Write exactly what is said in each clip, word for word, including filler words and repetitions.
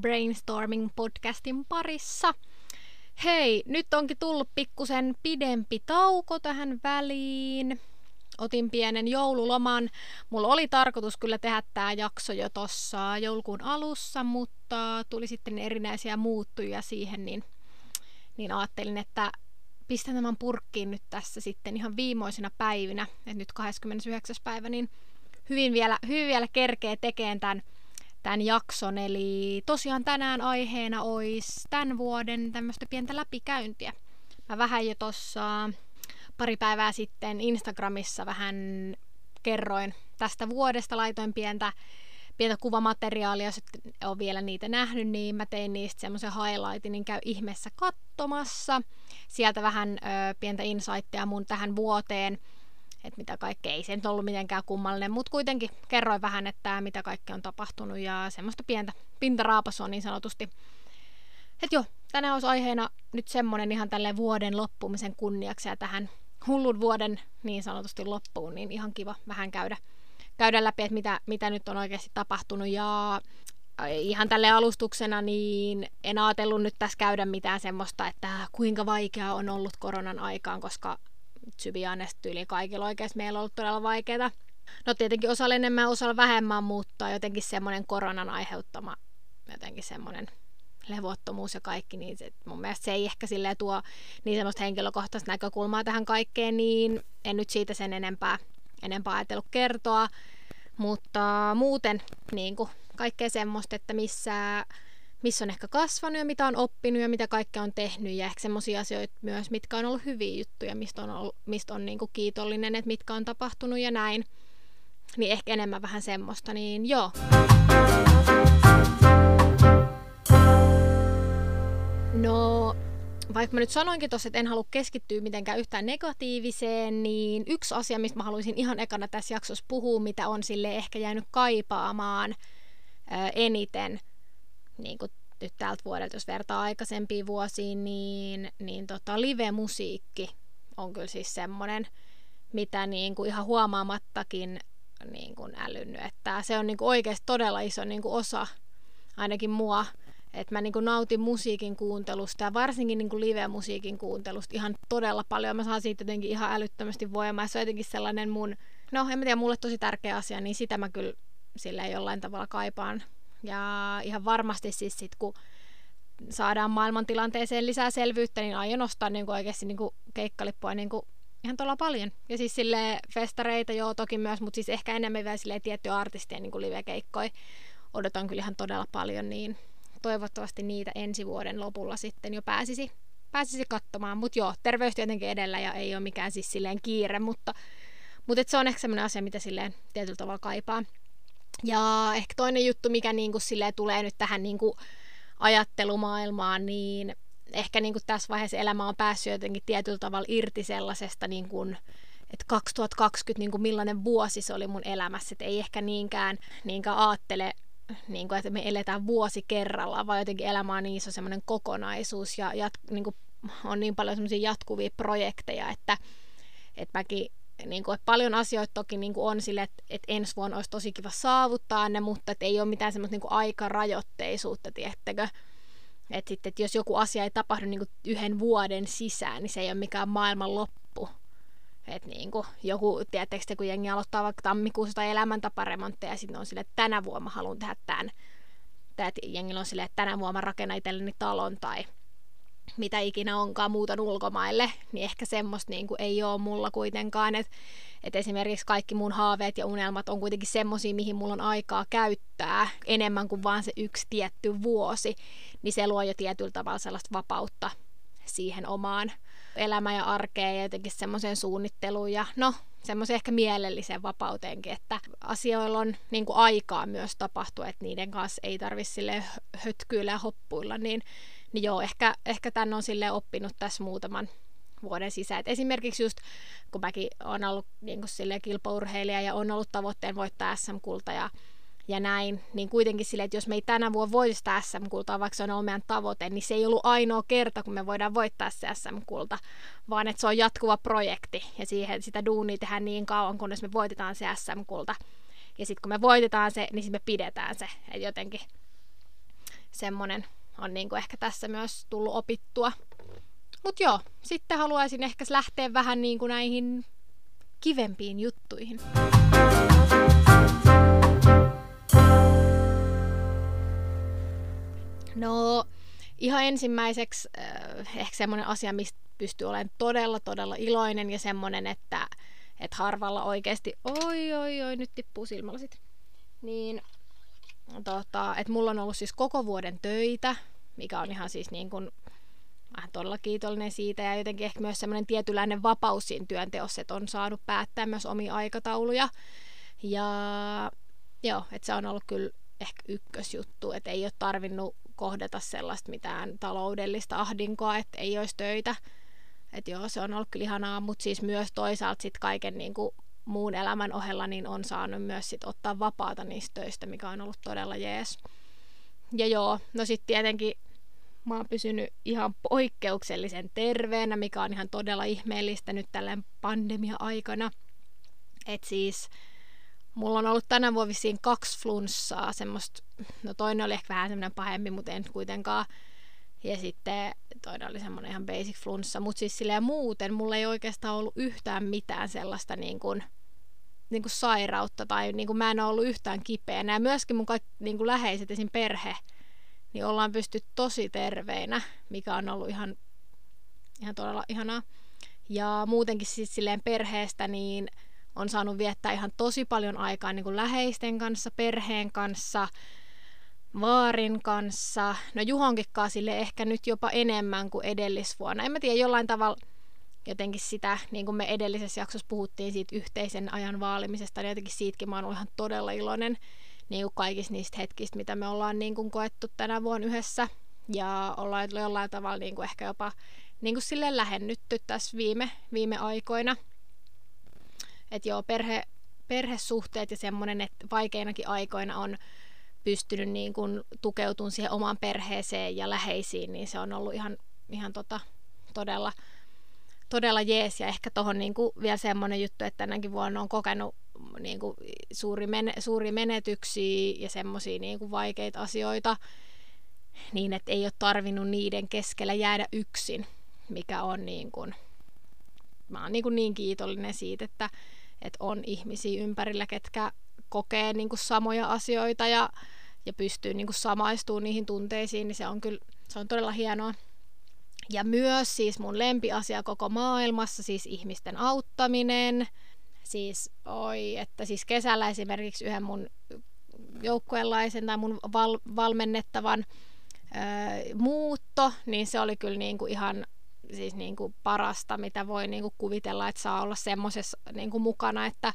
Brainstorming-podcastin parissa. Hei, nyt onkin tullut pikkusen pidempi tauko tähän väliin. Otin pienen joululoman. Mulla oli tarkoitus kyllä tehdä tää jakso jo tossa joulukuun alussa, mutta tuli sitten erinäisiä muuttuja siihen, niin, niin ajattelin, että pistän tämän purkkiin nyt tässä sitten ihan viimoisina päivinä, että nyt kahdeskymmenesyhdeksäs päivä, niin hyvin vielä, hyvin vielä kerkee tekemään tämän, tämän jakson. Eli tosiaan tänään aiheena olisi tämän vuoden tämmöistä pientä läpikäyntiä. Mä vähän jo tossa pari päivää sitten Instagramissa vähän kerroin tästä vuodesta, laitoin pientä, pientä kuvamateriaalia, jos et ole vielä niitä nähnyt, niin mä tein niistä semmoisen highlightin, niin käy ihmeessä katsomassa. Sieltä vähän ö, pientä insightia mun tähän vuoteen, että mitä kaikkea, ei se nyt ollut mitenkään kummallinen, mutta kuitenkin kerroin vähän, että mitä kaikkea on tapahtunut ja semmoista pientä pintaraapasoa niin sanotusti. Et joo, tänään olisi aiheena nyt semmonen ihan tälleen vuoden loppumisen kunniaksi ja tähän hullun vuoden niin sanotusti loppuun, niin ihan kiva vähän käydä, käydä läpi, että mitä, mitä nyt on oikeasti tapahtunut. Ja ihan tälle alustuksena, niin en ajatellut nyt tässä käydä mitään semmoista, että kuinka vaikeaa on ollut koronan aikaan, koska syvianest yli kaikilla oikeasti meillä on ollut todella vaikeaa. No tietenkin osalla enemmän, osalla vähemmän, mutta jotenkin semmoinen koronan aiheuttama jotenkin semmoinen levottomuus ja kaikki, niin se, mun mielestä se ei ehkä silleen tuo niin semmoista henkilökohtaista näkökulmaa tähän kaikkeen, niin en nyt siitä sen enempää, enempää ajatellut kertoa, mutta muuten niin kuin kaikkea semmoista, että missä, missä on ehkä kasvanut ja mitä on oppinut ja mitä kaikkea on tehnyt ja ehkä semmoisia asioita myös, mitkä on ollut hyviä juttuja, mistä on, ollut, mistä on niin kuin kiitollinen, että mitkä on tapahtunut ja näin, niin ehkä enemmän vähän semmoista, niin joo. No, vaikka mä nyt sanoinkin tossa, että en halua keskittyä mitenkään yhtään negatiiviseen, niin yksi asia, mistä mä haluaisin ihan ekana tässä jaksossa puhua, mitä on sille ehkä jäänyt kaipaamaan ö, eniten, niin kuin nyt tältä vuodelta, jos vertaa aikaisempiin vuosiin, niin, niin tota, live-musiikki on kyllä siis semmoinen, mitä niin kuin ihan huomaamattakin niin kuin älynnyt, että se on niin kuin oikeasti todella iso niin kuin osa, ainakin mua. Että mä niinku nautin musiikin kuuntelusta ja varsinkin niinku live-musiikin kuuntelusta ihan todella paljon. Mä saan siitä jotenkin ihan älyttömästi voimaa. Se on jotenkin sellainen mun, no en mä tiedä, mulle tosi tärkeä asia, niin sitä mä kyllä sillä jollain tavalla kaipaan. Ja ihan varmasti siis sit, kun saadaan maailmantilanteeseen lisää selvyyttä, niin aion ostaa niinku oikeasti niinku keikkalippoja niinku ihan todella paljon. Ja siis silleen festareita joo toki myös, mutta siis ehkä enemmän vielä silleen tiettyjä artistien niinku live-keikkoja odotan kyllä ihan todella paljon, niin toivottavasti niitä ensi vuoden lopulla sitten jo pääsisi, pääsisi katsomaan. Mutta joo, terveys tietenkin edellä ja ei ole mikään siis silleen kiire, mutta, mutta se on ehkä sellainen asia, mitä silleen tietyllä tavalla kaipaa. Ja ehkä toinen juttu, mikä niinku silleen tulee nyt tähän niinku ajattelumaailmaan, niin ehkä niinku tässä vaiheessa elämä on päässyt jotenkin tietyllä tavalla irti sellaisesta, niinku, että kaksituhattakaksikymmentä, niinku millainen vuosi se oli mun elämässä, että ei ehkä niinkään, niinkään aattele, niin kuin, että me eletään vuosi kerrallaan, vaan jotenkin elämä on niin iso semmoinen kokonaisuus ja jat, niin kuin, on niin paljon semmoisia jatkuvia projekteja, että, että, mäkin, niin kuin, että paljon asioita toki niin kuin on sille, että, että ensi vuonna olisi tosi kiva saavuttaa ne, mutta että ei ole mitään semmoista niin kuin aikarajoitteisuutta, tiettäkö? Että sitten, että jos joku asia ei tapahdu niin kuin yhden vuoden sisään, niin se ei ole mikään maailman loppu. Että niin kuin joku, tiedättekö te, kun jengi aloittaa vaikka tammikuussa tai elämäntaparemontteja, ja sitten on silleen, että tänä vuonna mä haluan tehdä tämän. Tai jengillä on silleen, että tänä vuonna mä rakennan itselleni talon tai mitä ikinä onkaan, muutan ulkomaille. Niin ehkä semmoista niin kuin ei ole mulla kuitenkaan. Että et esimerkiksi kaikki mun haaveet ja unelmat on kuitenkin semmosia, mihin mulla on aikaa käyttää enemmän kuin vaan se yksi tietty vuosi. Niin se luo jo tietyllä tavalla sellaista vapautta siihen omaan elämään ja arkeen ja jotenkin semmoiseen suunnitteluun ja no, semmoiseen ehkä mielelliseen vapauteenkin, että asioilla on niin kuin aikaa myös tapahtua, että niiden kanssa ei tarvitse silleen hötkyillä ja hoppuilla, niin, niin joo, ehkä, ehkä tämän on silleen oppinut tässä muutaman vuoden sisään. Et esimerkiksi just, kun mäkin olen ollut niin kuin silleen kilpaurheilija ja on ollut tavoitteen voittaa S M-kulta ja ja näin, niin kuitenkin silleen, että jos me ei tänä vuonna voisi sitä S M-kultaa, vaikka se on ollut meidän tavoite, niin se ei ollut ainoa kerta, kun me voidaan voittaa se S M-kulta, vaan että se on jatkuva projekti, ja siihen sitä duunia tehdään niin kauan, kunnes me voitetaan se S M-kulta. Ja sitten kun me voitetaan se, niin sitten me pidetään se, et jotenkin. semmonen on niinku ehkä tässä myös tullut opittua. Mut joo, sitten haluaisin ehkä lähteä vähän niinku näihin kivempiin juttuihin. No, ihan ensimmäiseksi äh, ehkä semmoinen asia, mistä pystyy olemaan todella, todella iloinen ja semmoinen, että et harvalla oikeasti, oi, oi, oi, nyt tippuu silmälasit. Niin, tota, että mulla on ollut siis koko vuoden töitä, mikä on ihan siis niin kuin, vähän todella kiitollinen siitä ja jotenkin ehkä myös semmoinen tietynlainen vapaus siinä työnteossa, että on saanut päättää myös omia aikatauluja. Ja joo, että se on ollut kyllä ehkä ykkösjuttu, että ei ole tarvinnut kohdata sellaista mitään taloudellista ahdinkoa, että ei olisi töitä. Että joo, se on ollut kyllä ihanaa, mutta siis myös toisaalta sit kaiken niin kuin muun elämän ohella niin on saanut myös sit ottaa vapaata niistä töistä, mikä on ollut todella jees. Ja joo, no sit tietenkin mä oon pysynyt ihan poikkeuksellisen terveenä, mikä on ihan todella ihmeellistä nyt tälleen pandemia-aikana. Et siis mulla on ollut tänä vuonna vissiin kaksi flunssaa, semmoista, no toinen oli ehkä vähän semmoinen pahempi, mutta en kuitenkaan. Ja sitten toinen oli semmoinen ihan basic flunssa, mutta siis silleen muuten mulla ei oikeastaan ollut yhtään mitään sellaista niin kuin, niin kuin sairautta tai niin kuin mä en ole ollut yhtään kipeänä. Ja myöskin mun kaikki niin kuin läheiset, esim. perhe, niin ollaan pystytty tosi terveinä, mikä on ollut ihan, ihan todella ihanaa. Ja muutenkin siis silleen perheestä niin on saanut viettää ihan tosi paljon aikaa niin kuin läheisten kanssa, perheen kanssa, vaarin kanssa. No Juhonkikkaa sille ehkä nyt jopa enemmän kuin edellisvuonna. En mä tiedä, jollain tavalla jotenkin sitä, niin kuin me edellisessä jaksossa puhuttiin siitä yhteisen ajan vaalimisesta, niin jotenkin siitäkin mä oon ollut ihan todella iloinen niin kuin kaikista niistä hetkistä, mitä me ollaan niin kuin koettu tänä vuonna yhdessä. Ja ollaan jollain tavalla niin kuin ehkä jopa niin kuin silleen lähennytty tässä viime, viime aikoina. Että joo, perhe, perhesuhteet ja semmoinen, että vaikeinakin aikoina on pystynyt niin kun tukeutumaan siihen omaan perheeseen ja läheisiin, niin se on ollut ihan, ihan tota, todella, todella jees. Ja ehkä tuohon niin kun vielä semmoinen juttu, että tänäkin vuonna on kokenut niin kun suuri men- suuri menetyksiä ja semmoisia niin kun vaikeita asioita, niin että ei ole tarvinnut niiden keskellä jäädä yksin, mikä on niin kun, mä oon niin kun niin kiitollinen siitä, että, että on ihmisiä ympärillä, ketkä kokee niin kuin samoja asioita ja, ja pystyy niin kuin samaistumaan niihin tunteisiin, niin se on kyllä, se on todella hienoa. Ja myös siis mun lempiasia koko maailmassa, siis ihmisten auttaminen. Siis, oi, että siis kesällä esimerkiksi yhden mun joukkueenlaisen tai mun val, valmennettavan öö, muutto, niin se oli kyllä niin kuin ihan siis niin kuin parasta, mitä voi niin kuin kuvitella, että saa olla semmoisessa niin kuin mukana, että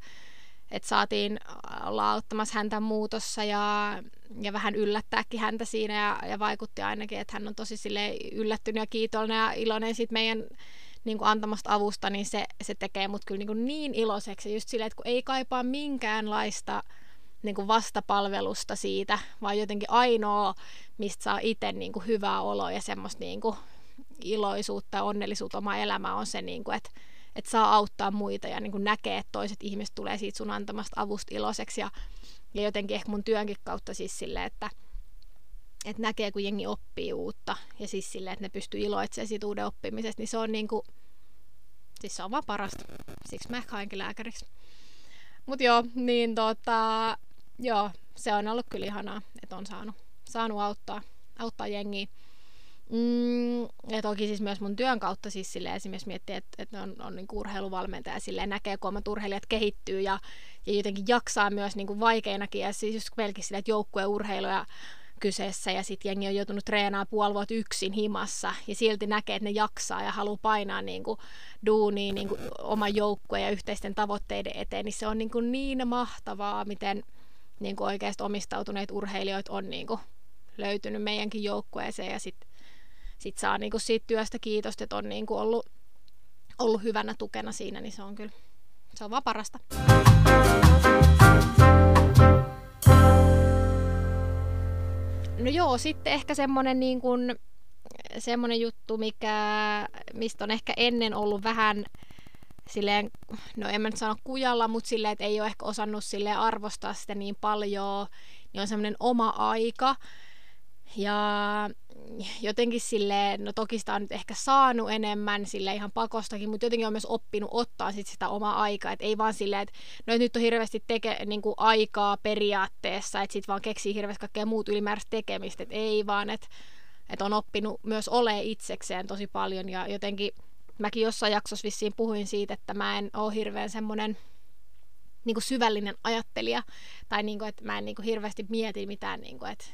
että saatiin olla auttamassa häntä muutossa ja, ja vähän yllättääkin häntä siinä ja, ja vaikutti ainakin, että hän on tosi silleen yllättynyt ja kiitollinen ja iloinen siitä meidän niin kuin antamasta avusta, niin se, se tekee mut kyllä niin, kuin niin iloiseksi. Just silleen, että kun ei kaipaa minkäänlaista niin kuin vastapalvelusta siitä, vaan jotenkin ainoa, mistä saa itse niin kuin hyvää oloa ja semmoista niin kuin iloisuutta ja onnellisuutta omaa elämää on se, niin kuin, että että saa auttaa muita ja niin kuin näkee, että toiset ihmiset tulee siitä sun antamasta avusta iloiseksi. Ja, ja jotenkin ehkä mun työnkin kautta siis silleen, että, että näkee, kun jengi oppii uutta. Ja siis silleen, että ne pystyy iloitsemaan siitä uuden oppimisesta. Niin se on niin kuin, siis se on vaan parasta. Siksi mä ehkä hainkin lääkäriksi. Mut joo, niin tota, joo, se on ollut kyllä ihanaa, että on saanut, saanut auttaa, auttaa jengiä. Mm, ja toki siis myös mun työn kautta siis silleen, esimerkiksi miettii, että, että on, on niin kuin urheiluvalmentaja silleen näkee, kun omat urheilijat kehittyy ja, ja jotenkin jaksaa myös niin kuin vaikeinakin ja siis just pelkki silleen, että joukkueurheiluja kyseessä ja sit jengi on joutunut treenaamaan puoli vuotta yksin himassa ja silti näkee, että ne jaksaa ja haluaa painaa niin kuin duunia niin kuin oman joukkueen ja yhteisten tavoitteiden eteen, niin se on niin kuin niin mahtavaa, miten niin kuin oikeasti omistautuneet urheilijoita on niin kuin löytynyt meidänkin joukkueeseen ja sit Sitten saa niinku siitä työstä kiitosta, että on niinku ollut, ollut hyvänä tukena siinä, niin se on kyllä, se on vaan parasta. No joo, sitten ehkä semmonen, niin kun, semmonen juttu, mikä, mistä on ehkä ennen ollut vähän silleen, no en mä nyt sano kujalla, mutta silleen, että ei ole ehkä osannut silleen arvostaa sitä niin paljon, niin on semmonen oma aika. Ja jotenkin silleen, no toki sitä on nyt ehkä saanut enemmän silleen ihan pakostakin, mutta jotenkin on myös oppinut ottaa sit sitä omaa aikaa. Et ei vaan silleen, että no et nyt on hirveästi teke, niinku aikaa periaatteessa, että sit vaan keksii hirveästi kaikkea muut ylimääräistä tekemistä. Et ei vaan, että et on oppinut myös olemaan itsekseen tosi paljon. Ja jotenkin mäkin jossain jaksossa vissiin puhuin siitä, että mä en oo hirveän semmonen niinku syvällinen ajattelija. Tai niinku, että mä en niinku hirveästi mieti mitään, niinku, että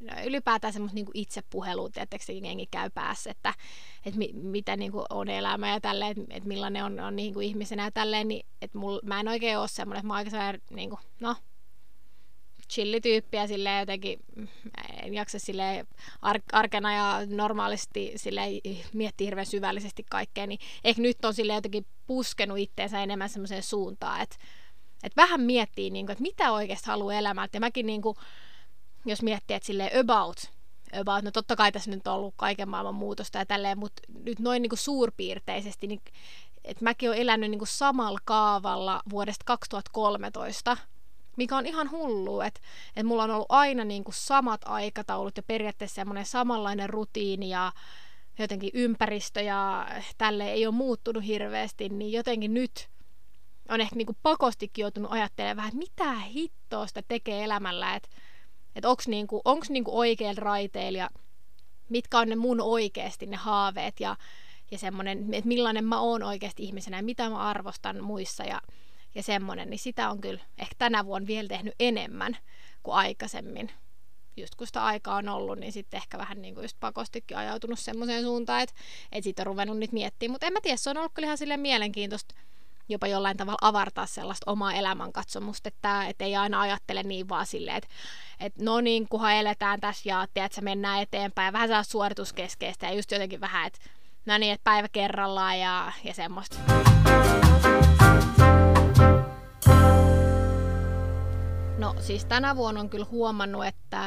no, ylipäätään semmoista niinku itsepuhelua, tietysti jengi käy päässä, että et mi, mitä niinku on elämä ja tälleen, että et millainen on, on niinku ihmisenä ja tälleen, niin että mä en oikein ole semmoinen, että mä oon niinku, no, chillityyppiä silleen jotenkin, en jaksa silleen ar- arkena ja normaalisti silleen miettiä hirveän syvällisesti kaikkea, niin ehkä nyt on silleen jotenkin puskenut itteensä enemmän semmoiseen suuntaan, että et vähän miettii, niinku, että mitä oikeasti haluaa elämältä, ja mäkin niinku jos miettii, että silleen about, about, no totta kai tässä nyt on ollut kaiken maailman muutosta ja tälleen, mutta nyt noin niinku suurpiirteisesti, niin, että mäkin olen elänyt niinku samalla kaavalla vuodesta kaksituhattakolmetoista, mikä on ihan hullua, että, että mulla on ollut aina niinku samat aikataulut ja periaatteessa semmoinen samanlainen rutiini ja jotenkin ympäristö ja tälleen ei ole muuttunut hirveästi, niin jotenkin nyt on ehkä niinku pakostikin joutunut ajattelemaan vähän, että mitä hittoa sitä tekee elämällä, että että onko niinku, niinku oikealla raiteilla ja mitkä on ne mun oikeasti ne haaveet ja, ja semmoinen, että millainen mä oon oikeasti ihmisenä ja mitä mä arvostan muissa ja, ja semmoinen, niin sitä on kyllä ehkä tänä vuonna vielä tehnyt enemmän kuin aikaisemmin. Just kun sitä aikaa on ollut, niin sitten ehkä vähän niinku just pakostikin ajautunut semmoiseen suuntaan, että et sit on ruvennut nyt miettimään, mutta en mä tiedä, se on ollut kyllä ihan silleen mielenkiintoista jopa jollain tavalla avartaa sellaista omaa elämänkatsomusta, että et ei aina ajattele niin vaan silleen, että et no niin, kunhan eletään tässä ja tiedätkö, mennään eteenpäin. Vähän saa suorituskeskeistä ja just jotenkin vähän, että no niin, et päivä kerrallaan ja, ja semmoista. No siis tänä vuonna on kyllä huomannut, että,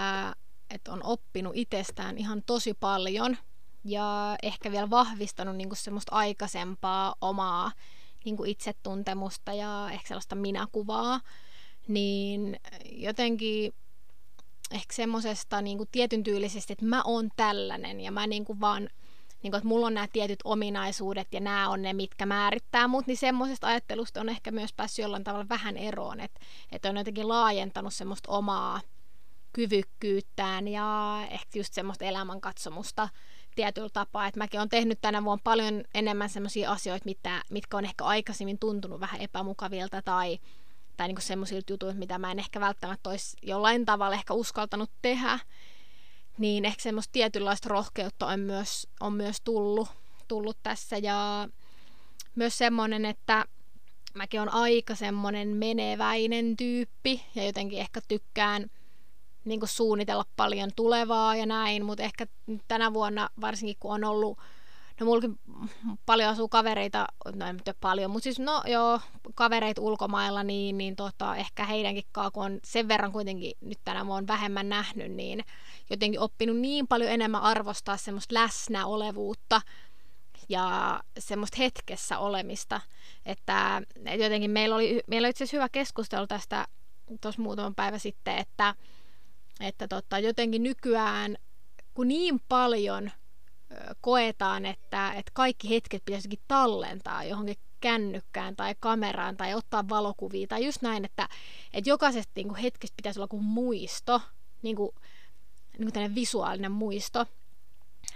että on oppinut itsestään ihan tosi paljon ja ehkä vielä vahvistanut niinku semmoista aikaisempaa omaa niin kuin itsetuntemusta ja ehkä sellaista minäkuvaa, niin jotenkin ehkä semmosesta niin kuin tietyn tyylisesti, että mä oon tällainen ja mä niin kuin vaan, niin kuin, että mulla on nämä tietyt ominaisuudet ja nämä on ne, mitkä määrittää mut, niin semmosesta ajattelusta on ehkä myös päässyt jollain tavalla vähän eroon, että et on jotenkin laajentanut semmoista omaa kyvykkyyttään ja ehkä just semmoista elämänkatsomusta tietyllä tapaa, että mäkin olen tehnyt tänä vuonna paljon enemmän sellaisia asioita, mitä, mitkä on ehkä aikaisemmin tuntunut vähän epämukavilta tai, tai niinku semmoisilta jutuilta, mitä mä en ehkä välttämättä olisi jollain tavalla ehkä uskaltanut tehdä, niin ehkä semmoista tietynlaista rohkeutta on myös, on myös tullut, tullut tässä ja myös semmoinen, että mäkin olen aika semmoinen meneväinen tyyppi ja jotenkin ehkä tykkään niin kuin suunnitella paljon tulevaa ja näin, mutta ehkä tänä vuonna varsinkin kun on ollut, no mullakin paljon asuu kavereita, no ei mitään paljon, mutta siis no joo, kavereita ulkomailla, niin, niin tota, ehkä heidänkin kaa, kun on sen verran kuitenkin nyt tänä vuonna vähemmän nähnyt, niin jotenkin oppinut niin paljon enemmän arvostaa semmoista läsnäolevuutta ja semmoista hetkessä olemista, että et jotenkin meillä oli, meillä oli itse asiassa hyvä keskustelu tästä tuossa muutama päivä sitten, että Että tota, jotenkin nykyään, kun niin paljon koetaan, että, että kaikki hetket pitäisi tallentaa johonkin kännykkään tai kameraan tai ottaa valokuvia tai just näin, että, että jokaisesta niin kuin hetkestä pitäisi olla kuin muisto, niin kuin, niin kuin tämmöinen visuaalinen muisto,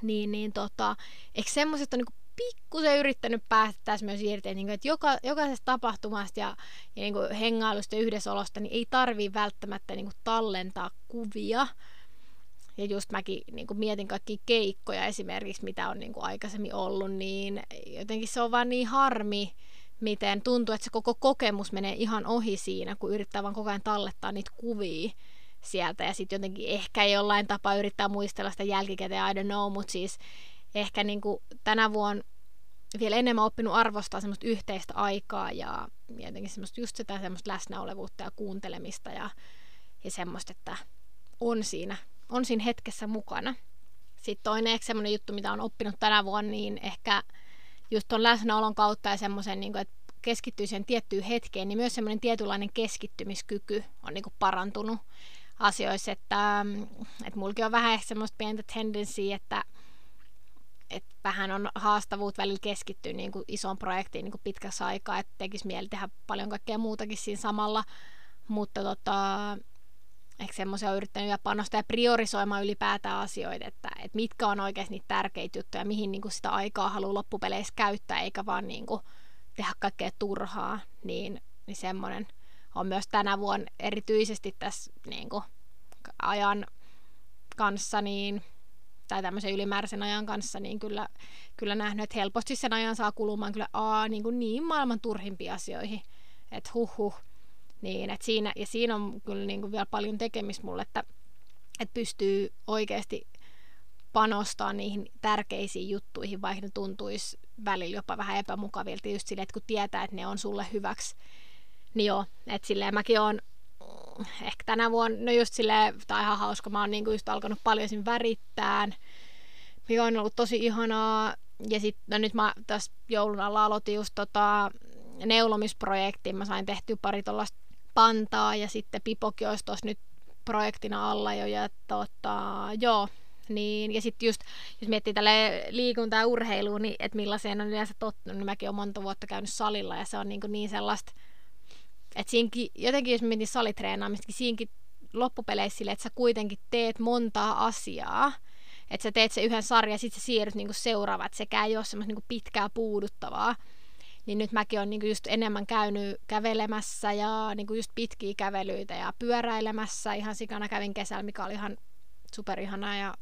niin, niin tota, eikö semmoisesta niin kuin pikkusen yrittänyt päästä tässä myös irti, niin kuin, että joka, jokaisesta tapahtumasta ja, ja niin kuin hengailusta ja yhdessäolosta niin ei tarvitse välttämättä niin kuin tallentaa kuvia. Ja just mäkin niin kuin mietin kaikkia keikkoja esimerkiksi, mitä on niin kuin aikaisemmin ollut, niin jotenkin se on vaan niin harmi, miten tuntuu, että se koko kokemus menee ihan ohi siinä, kun yrittää vaan koko ajan tallettaa niitä kuvia sieltä. Ja sitten jotenkin ehkä jollain tapaa yrittää muistella sitä jälkikäteen, I don't know, mutta siis ehkä niin kuin tänä vuonna vielä enemmän oppinut arvostaa semmoista yhteistä aikaa ja jotenkin semmoista just sitä semmoista läsnäolevuutta ja kuuntelemista ja, ja semmoista, että on siinä, on siinä hetkessä mukana. Sitten toinen ehkä semmoinen juttu, mitä on oppinut tänä vuonna, niin ehkä just ton läsnäolon kautta ja semmoisen, niin kuin, että keskittyy siihen tiettyyn hetkeen, niin myös semmoinen tietynlainen keskittymiskyky on niin kuin parantunut asioissa, että, että mullakin on vähän ehkä semmoista pientä tendenssiä, että, että vähän on haastavuut välillä keskittyä niin kuin isoon projektiin niin kuin pitkässä aikaa, että tekisi mieli tehdä paljon kaikkea muutakin siinä samalla, mutta tota, ehkä semmoisia on yrittänyt ja panostaa ja priorisoimaan ylipäätään asioita, että, että mitkä on oikeasti niitä tärkeitä juttuja, mihin niin kuin sitä aikaa haluaa loppupeleissä käyttää, eikä vaan niin kuin tehdä kaikkea turhaa, niin, niin semmoinen on myös tänä vuonna erityisesti tässä niin kuin ajan kanssa, niin, tai tämmöisen ylimääräisen ajan kanssa, niin kyllä, kyllä nähnyt, että helposti sen ajan saa kulumaan kyllä aa, niin, kuin niin maailman turhimpiin asioihin, että huh huh. Niin, et siinä, ja siinä on kyllä niin kuin vielä paljon tekemistä mulle, että, että pystyy oikeasti panostamaan niihin tärkeisiin juttuihin, vaikka ne tuntuisi välillä jopa vähän epämukavilta, just silleen, että kun tietää, että ne on sulle hyväksi, niin joo, että silleen mäkin oon ehkä tänä vuonna, no just silleen, tai ihan hauska, mä oon niin kuin just alkanut paljon siinä värittään, mikä on ollut tosi ihanaa, ja sitten no nyt mä tässä joulun alla aloitin just tota neulomisprojektin, mä sain tehtyä pari tollaista pantaa, ja sitten Pipokin olisi tuossa nyt projektina alla jo, ja tota, joo, niin, ja sitten just, jos miettii tälle liikuntaa ja urheiluun, niin että millaiseen on yleensä tottunut, niin mäkin olen monta vuotta käynyt salilla, ja se on niin, niin sellaista, että siinkin, jotenkin jos mietin salitreenaamistakin, siinkin loppupeleissä sille, että sä kuitenkin teet montaa asiaa, että sä teet se yhden sarjan, ja sitten sä siirryt niin seuraavaan, että sekään ei ole semmoista niin pitkää puuduttavaa, niin nyt mäkin olen niinku just enemmän käynyt kävelemässä ja niinku just pitkiä kävelyitä ja pyöräilemässä. Ihan sikana kävin kesällä, mikä oli ihan superihanaa ja,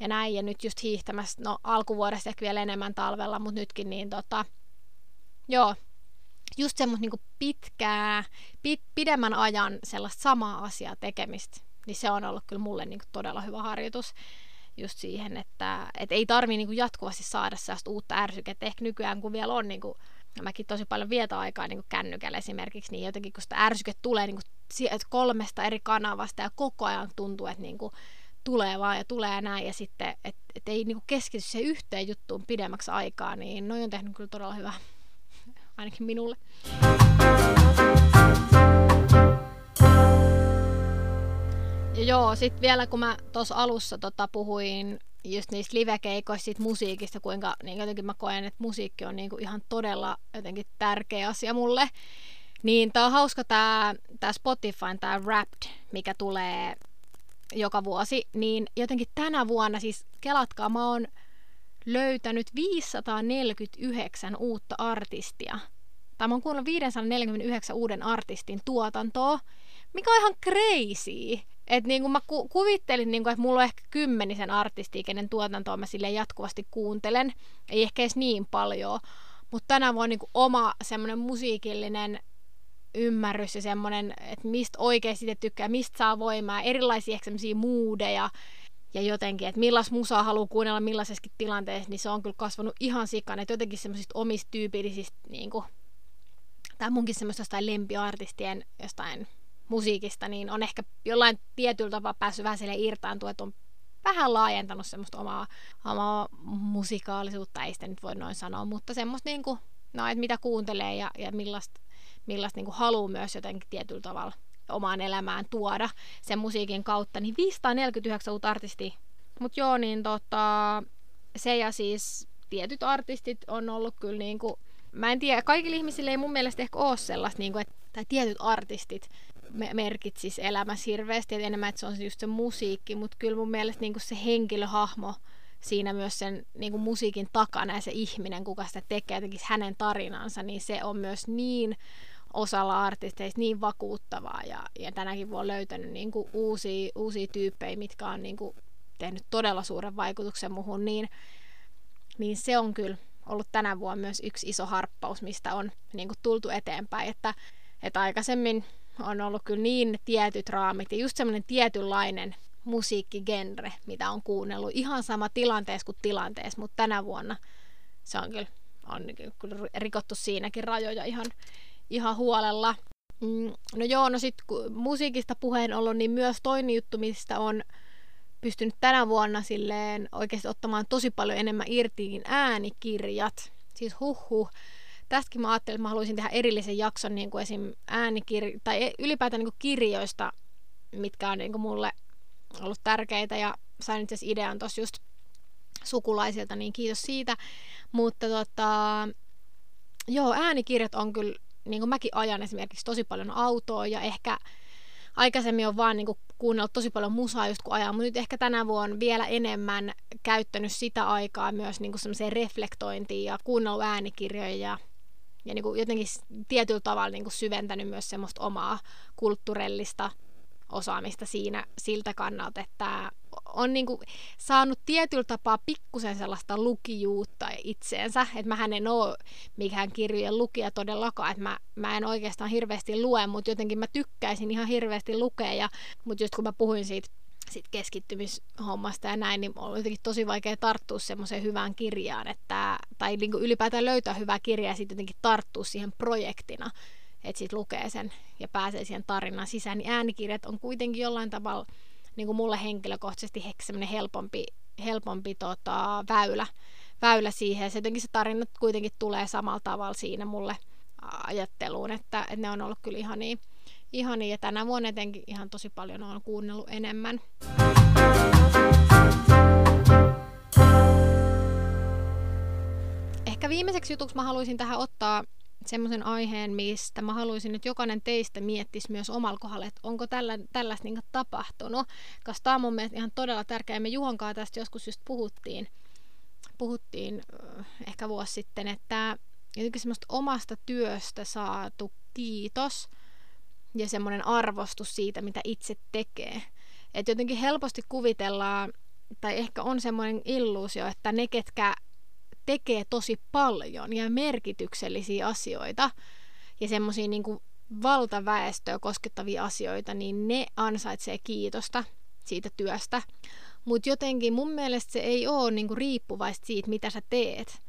ja näin. Ja nyt just hiihtämässä, no alkuvuodesta ehkä vielä enemmän talvella, mutta nytkin niin tota, joo, just semmoista niinku pitkää, pit, pidemmän ajan sellaista samaa asiaa tekemistä, niin se on ollut kyllä mulle niinku todella hyvä harjoitus. Just siihen, että et ei tarvitse niinku jatkuvasti saada sellaista uutta ärsykettä. Ehkä nykyään, kun vielä on niinku mäkin tosi paljon vietän aikaa niin kännykällä esimerkiksi, niin jotenkin kun sitä ärsyke tulee niin kolmesta eri kanavasta ja koko ajan tuntuu, että niin kuin, tulee vaan ja tulee näin ja sitten, että et ei niin keskity se yhteen juttuun pidemmäksi aikaa, niin noi on tehnyt kyllä todella hyvää, ainakin minulle. Ja joo, sitten vielä kun mä tuossa alussa tota, puhuin just niistä livekeikoista, siitä musiikista, kuinka niin jotenkin mä koen, että musiikki on niin kuin ihan todella jotenkin tärkeä asia mulle. Niin tää on hauska tää, tää Spotifyn, tää Wrapped, mikä tulee joka vuosi. Niin jotenkin tänä vuonna, siis kelatkaa, mä oon löytänyt viisisataaneljäkymmentäyhdeksän uutta artistia. Tai mä oon kuunnellut viisisataaneljäkymmentäyhdeksän uuden artistin tuotantoa, mikä on ihan crazy. Että niin kuin mä ku- kuvittelin, niin kuin, että mulla on ehkä kymmenisen artistia, kenen tuotantoa mä silleen jatkuvasti kuuntelen. Ei ehkä edes niin paljon. Mutta tänään voi niin kuin oma semmoinen musiikillinen ymmärrys ja semmoinen, että mistä oikeasti te tykkää, mistä saa voimaa, erilaisia ehkä semmoisia moodeja ja jotenkin, että millaista musaa haluaa kuunnella millaisessakin tilanteessa, niin se on kyllä kasvanut ihan sikana. Että jotenkin semmoisista omista tyypillisistä, niin kuin, tai munkin semmoista jostain lempiartistien jostain musiikista, niin on ehkä jollain tietyllä tapaa päässyt vähän silleen irtaantua, että on vähän laajentanut semmoista omaa, omaa musikaalisuutta, ei sitä nyt voi noin sanoa, mutta semmoista niin kuin, no, että mitä kuuntelee ja, ja millaista, millaista niin kuin haluaa myös jotenkin tietyllä tavalla omaan elämään tuoda sen musiikin kautta, niin viisisataaneljäkymmentäyhdeksän uutta artistia. Mutta joo, niin tota, se ja siis tietyt artistit on ollut kyllä niin kuin, mä en tiedä, kaikilla ihmisillä ei mun mielestä ehkä ole sellaista, niin kuin, että tai tietyt artistit merkitsisi elämässä hirveästi, että enemmän, että se on just se musiikki, mutta kyllä mun mielestä niin kuin se henkilöhahmo siinä myös sen niin kuin musiikin takana ja se ihminen, kuka sitä tekee, jotenkin hänen tarinansa, niin se on myös niin osalla artisteista niin vakuuttavaa ja, ja tänäkin voi löytänyt niin kuin uusia, uusia tyyppejä, mitkä on niin kuin tehnyt todella suuren vaikutuksen muhun, niin, niin se on kyllä ollut tänä vuonna myös yksi iso harppaus, mistä on niin kuin tultu eteenpäin, että, että aikaisemmin on ollut kyllä niin tietyt raamit ja just semmoinen tietynlainen musiikkigenre, mitä on kuunnellut. Ihan sama tilanteessa kuin tilanteessa, mutta tänä vuonna se on kyllä, on kyllä rikottu siinäkin rajoja ihan, ihan huolella. No joo, no sit kun musiikista puheen ollut, niin myös toinen juttu, mistä on pystynyt tänä vuonna silleen oikeasti ottamaan tosi paljon enemmän irti, niin äänikirjat. Siis huhhuh. Tästäkin mä ajattelin, että mä haluaisin tehdä erillisen jakson niin kuin esim. Äänikir- tai ylipäätään niin kuin kirjoista mitkä on niinku mulle ollut tärkeitä, ja sain itse asiassa idean tossa just sukulaisilta, niin kiitos siitä. Mutta tota, joo, äänikirjat on kyllä, niin kuin mäkin ajan esimerkiksi tosi paljon autoa, ja ehkä aikaisemmin on vaan niin kuin kuunnellut tosi paljon musaa just kun ajan, mutta nyt ehkä tänä vuonna vielä enemmän käyttänyt sitä aikaa myös niin kuin semmoiseen reflektointiin ja kuunnellut äänikirjoja ja, ja niin kuin jotenkin tietyllä tavalla niin kuin syventänyt myös semmoista omaa kulttuurellista osaamista siinä siltä kannalta, että on niinku saanut tietyllä tapaa pikkusen sellaista lukijuutta itseensä, että mähän en oo mikään kirjojen lukija todellakaan, että mä, mä en oikeastaan hirveästi lue, mutta jotenkin mä tykkäisin ihan hirveästi lukea, ja, mutta just kun mä puhuin siitä sit keskittymishommasta ja näin, niin on jotenkin tosi vaikea tarttua semmoiseen hyvään kirjaan, että, tai niinku ylipäätään löytää hyvää kirjaa ja sitten jotenkin tarttua siihen projektina, että sit lukee sen ja pääsee siihen tarinan sisään, niin äänikirjat on kuitenkin jollain tavalla niin kuin mulle henkilökohtaisesti semmoinen helpompi, helpompi tota, väylä, väylä siihen. Se, jotenkin se tarina kuitenkin tulee samalla tavalla siinä mulle ajatteluun, että, että ne on ollut kyllä ihania, ihania. Ja tänä vuonna etenkin ihan tosi paljon olen kuunnellut enemmän. Ehkä viimeiseksi jutuksi mä haluaisin tähän ottaa semmoisen aiheen, mistä mä haluaisin, että jokainen teistä miettisi myös omalla kohdalla, että onko tällä, tällaista niin kuin tapahtunut. Koska tämä on mun mielestä ihan todella tärkeää. Me Juhonkaan tästä joskus just puhuttiin, puhuttiin ehkä vuosi sitten, että jotenkin semmoista omasta työstä saatu kiitos ja semmoinen arvostus siitä, mitä itse tekee. Että jotenkin helposti kuvitellaan, tai ehkä on semmoinen illuusio, että ne, ketkä tekee tosi paljon ja merkityksellisiä asioita ja semmoisia niin kuin valtaväestöä koskettavia asioita, niin ne ansaitsee kiitosta siitä työstä. Mutta jotenkin mun mielestä se ei ole niin kuin riippuvaista siitä, mitä sä teet.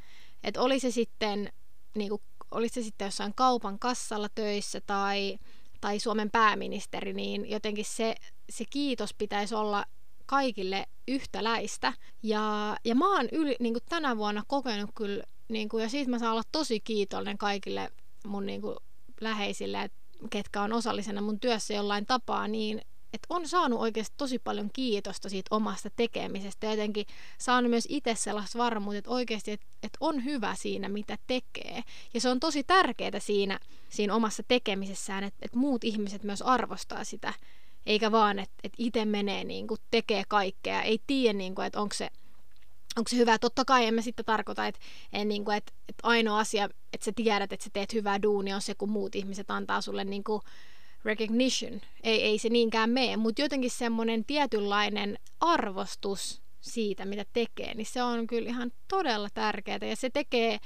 Että oli se sitten, niin kuin, oli se sitten jossain kaupan kassalla töissä tai, tai Suomen pääministeri, niin jotenkin se, se kiitos pitäisi olla kaikille yhtäläistä. Ja, ja mä oon yli, niin kuin tänä vuonna kokenut kyllä, niin kuin, ja siitä mä saan olla tosi kiitollinen kaikille mun niin kuin läheisille, ketkä on osallisena mun työssä jollain tapaa, niin että on saanut oikeasti tosi paljon kiitosta siitä omasta tekemisestä. Ja jotenkin saanut myös itse sellaista varmuutta, että oikeasti että, että on hyvä siinä, mitä tekee. Ja se on tosi tärkeää siinä, siinä omassa tekemisessään, että, että muut ihmiset myös arvostaa sitä. Eikä vaan, että et itse menee, niinku, tekee kaikkea. Ei tiedä, niinku, että onko se, onko se hyvä. Totta kai en mä sitten tarkoita, että et, niinku, et, et ainoa asia, että sä tiedät, että sä teet hyvää duunia, on se, kun muut ihmiset antaa sulle niinku, recognition. Ei, ei se niinkään mene. Mutta jotenkin semmoinen tietynlainen arvostus siitä, mitä tekee, niin se on kyllä ihan todella tärkeää. Ja se tekee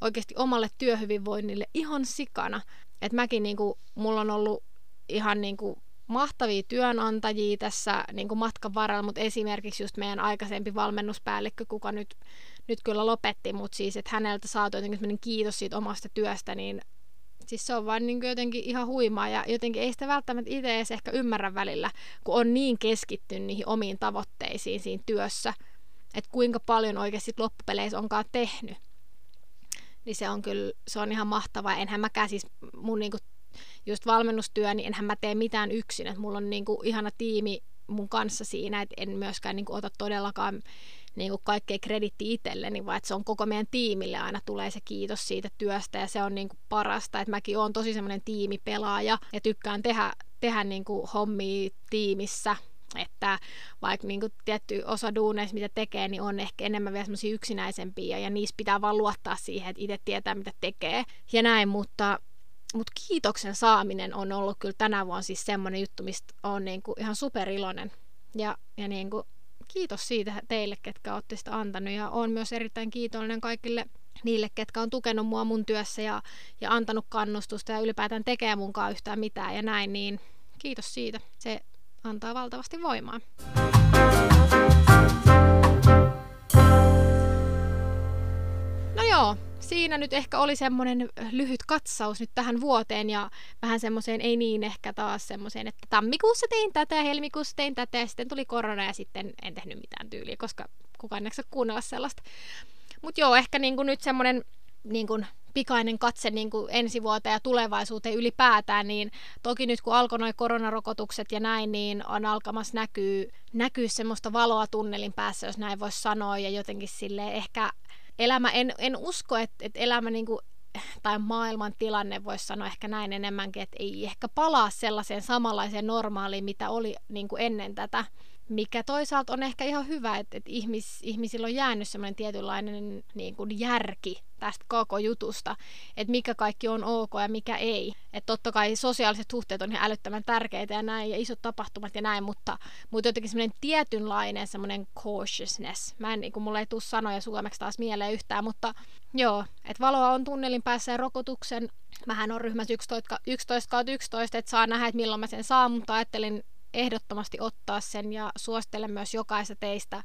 oikeasti omalle työhyvinvoinnille ihan sikana. Että mäkin, niinku, mulla on ollut ihan niinku mahtavia työnantajia tässä niin kuin matkan varrella, mutta esimerkiksi just meidän aikaisempi valmennuspäällikkö, kuka nyt, nyt kyllä lopetti, mutta siis, että häneltä saatu jotenkin semmoinen kiitos siitä omasta työstä, niin siis se on vaan niin kuin jotenkin ihan huimaa, ja jotenkin ei sitä välttämättä itse edes ehkä ymmärrä välillä, kun on niin keskittynyt niihin omiin tavoitteisiin siinä työssä, että kuinka paljon oikeasti loppupeleissä onkaan tehnyt. Niin se on kyllä, se on ihan mahtavaa, enhän mäkään siis mun niinku just valmennustyö, niin enhän mä tee mitään yksin, että mulla on niinku ihana tiimi mun kanssa siinä, että en myöskään niinku ota todellakaan niinku kaikkea kreditti itselleni, vaan että se on koko meidän tiimille aina tulee se kiitos siitä työstä, ja se on niinku parasta, että mäkin oon tosi semmoinen tiimipelaaja ja tykkään tehdä, tehdä niinku hommia tiimissä, että vaikka niinku tietty osa duuneista, mitä tekee, niin on ehkä enemmän vielä semmoisia yksinäisempiä, ja niissä pitää vaan luottaa siihen, että itse tietää, mitä tekee ja näin, mutta Mutta kiitoksen saaminen on ollut kyllä tänä vuonna siis semmoinen juttu, mistä olen niinku ihan superiloinen. Ja, ja niinku, kiitos siitä teille, ketkä olette sitä antanut. Ja olen myös erittäin kiitollinen kaikille niille, ketkä on tukenut mua mun työssä ja, ja antanut kannustusta ja ylipäätään tekee munkaan yhtään mitään ja näin. Niin kiitos siitä. Se antaa valtavasti voimaa. No joo. Siinä nyt ehkä oli semmoinen lyhyt katsaus nyt tähän vuoteen ja vähän semmoiseen ei niin ehkä taas semmoiseen, että tammikuussa tein tätä ja helmikuussa tein tätä ja sitten tuli korona ja sitten en tehnyt mitään tyyliä, koska kukaan ei jaksa kuunnella sellaista. Mutta joo, ehkä niinku nyt semmoinen niinku pikainen katse niin kuin ensi vuoteen ja tulevaisuuteen ylipäätään, niin toki nyt kun alkoi noi koronarokotukset ja näin, niin on alkamassa näkyy, näkyy semmoista valoa tunnelin päässä, jos näin voisi sanoa, ja jotenkin silleen ehkä elämä, en, en usko, että, että elämä niin kuin, tai maailman tilanne voisi sanoa ehkä näin enemmänkin, että ei ehkä palaa sellaiseen samanlaiseen normaaliin, mitä oli niin kuin ennen tätä, mikä toisaalta on ehkä ihan hyvä, että, että ihmis, ihmisillä on jäänyt semmoinen tietynlainen niin kuin järki tästä koko jutusta, että mikä kaikki on ok ja mikä ei. Että totta kai sosiaaliset suhteet on ihan älyttömän tärkeitä ja näin, ja isot tapahtumat ja näin, mutta, mutta jotenkin semmoinen tietynlainen semmoinen cautiousness. Mä en, niin kuin mulle ei tule sanoja suomeksi taas mieleen yhtään, mutta joo, että valoa on tunnelin päässä ja rokotuksen. Mähän on ryhmässä yksitoista kautta yksitoista, että saa nähdä, että milloin mä sen saan, mutta ajattelin ehdottomasti ottaa sen ja suosittelen myös jokaista teistä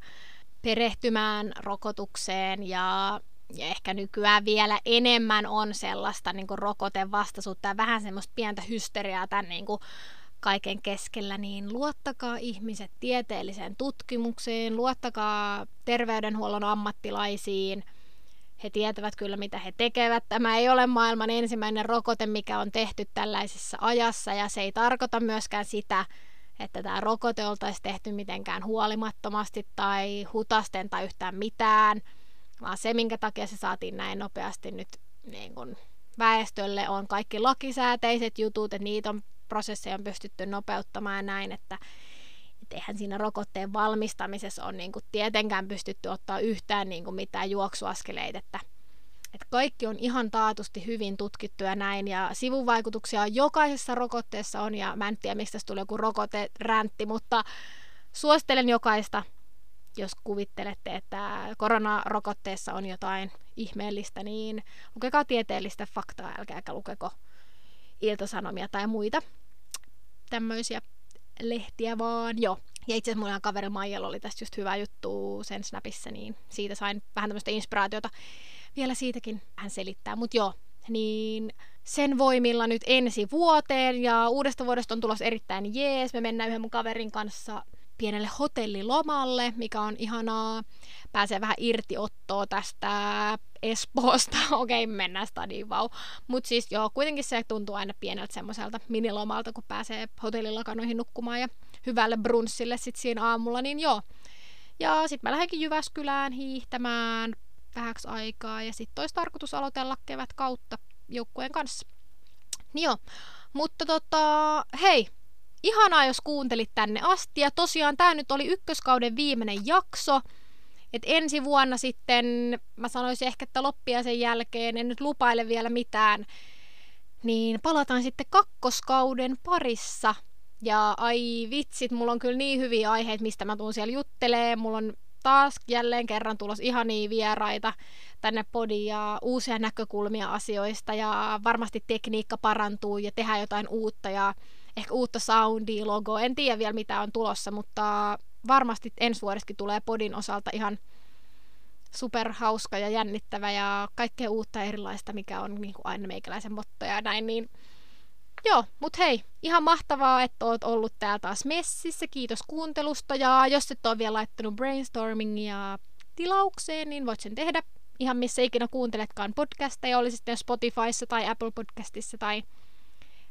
perehtymään rokotukseen ja, ja ehkä nykyään vielä enemmän on sellaista niin kuin rokotevastaisuutta ja vähän semmoista pientä hysteriaa tämän niin kuin kaiken keskellä, niin luottakaa ihmiset tieteelliseen tutkimukseen, luottakaa terveydenhuollon ammattilaisiin. He tietävät kyllä, mitä he tekevät. Tämä ei ole maailman ensimmäinen rokote, mikä on tehty tällaisessa ajassa, ja se ei tarkoita myöskään sitä, että tämä rokote oltaisi tehty mitenkään huolimattomasti tai hutasten tai yhtään mitään, vaan se, minkä takia se saatiin näin nopeasti nyt niin kun väestölle, on kaikki lakisääteiset jutut, että niitä on, prosesseja on pystytty nopeuttamaan ja näin, että et eihän siinä rokotteen valmistamisessa ole niin kun tietenkään pystytty ottaa yhtään niin kun mitään juoksuaskeleita, että että kaikki on ihan taatusti hyvin tutkittu ja näin, ja sivuvaikutuksia jokaisessa rokotteessa on, ja mä en tiedä, miksi tässä tuli joku rokoteräntti, mutta suosittelen jokaista, jos kuvittelette, että koronarokotteessa on jotain ihmeellistä, niin lukekaa tieteellistä faktaa, älkääkä lukeko Iltasanomia tai muita tämmöisiä lehtiä vaan, joo. Ja itse asiassa mun kaveri Maijalla oli tästä just hyvä juttu sen Snapissa, niin siitä sain vähän tämmöistä inspiraatiota. Vielä siitäkin hän selittää, mutta joo, niin sen voimilla nyt ensi vuoteen, ja uudesta vuodesta on tulossa erittäin jees. Me mennään yhden mun kaverin kanssa pienelle hotellilomalle, mikä on ihanaa. Pääsee vähän irtiottoa tästä Espoosta. Okei, okay, mennään stadiin, vau. Mutta siis joo, kuitenkin se tuntuu aina pieneltä semmoiselta minilomalta, kun pääsee hotellilakanoihin nukkumaan ja hyvälle brunssille sit siinä aamulla, niin joo. Ja sit mä lähdenkin Jyväskylään hiihtämään vähäksi aikaa, ja sitten olisi tarkoitus aloitella kevät kautta joukkueen kanssa. Niin joo, mutta tota, hei, ihanaa jos kuuntelit tänne asti, ja tosiaan tää nyt oli ykköskauden viimeinen jakso, et ensi vuonna sitten, mä sanoisin ehkä, että loppiaisen jälkeen, en nyt lupaile vielä mitään, niin palataan sitten kakkoskauden parissa, ja ai vitsit, mulla on kyllä niin hyviä aiheita, mistä mä tuun siellä juttelemaan, mulla on taas jälleen kerran tulos ihania vieraita tänne podiin ja uusia näkökulmia asioista, ja varmasti tekniikka parantuu ja tehdään jotain uutta ja ehkä uutta soundia, logoa, en tiedä vielä mitä on tulossa, mutta varmasti ensi vuodestakin tulee podin osalta ihan superhauska ja jännittävä ja kaikkea uutta erilaista, mikä on niin kuin aina meikäläisen motto ja näin, niin joo, mut hei, ihan mahtavaa, että oot ollut täällä taas messissä, kiitos kuuntelusta, ja jos et ole vielä laittanut brainstormingia tilaukseen, niin voit sen tehdä ihan missä ikinä kuunteletkaan podcasteja, oli sitten Spotifyssa tai Apple Podcastissa tai,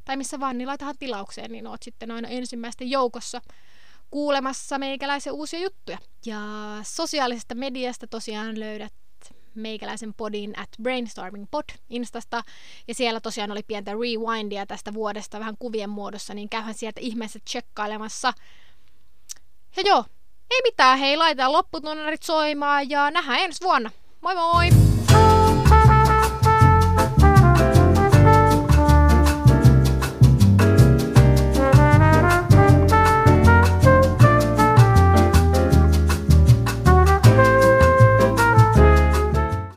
tai missä vaan, niin laitahan tilaukseen, niin oot sitten aina ensimmäisten joukossa kuulemassa meikäläisen uusia juttuja. Ja sosiaalisesta mediasta tosiaan löydät meikäläisen podin at brainstormingpod instasta, ja siellä tosiaan oli pientä rewindia tästä vuodesta vähän kuvien muodossa, niin käyhän sieltä ihmeessä tsekkailemassa. Ja joo, ei mitään, hei, laitetaan lopputunnarit soimaan ja nähdään ensi vuonna. Moi moi!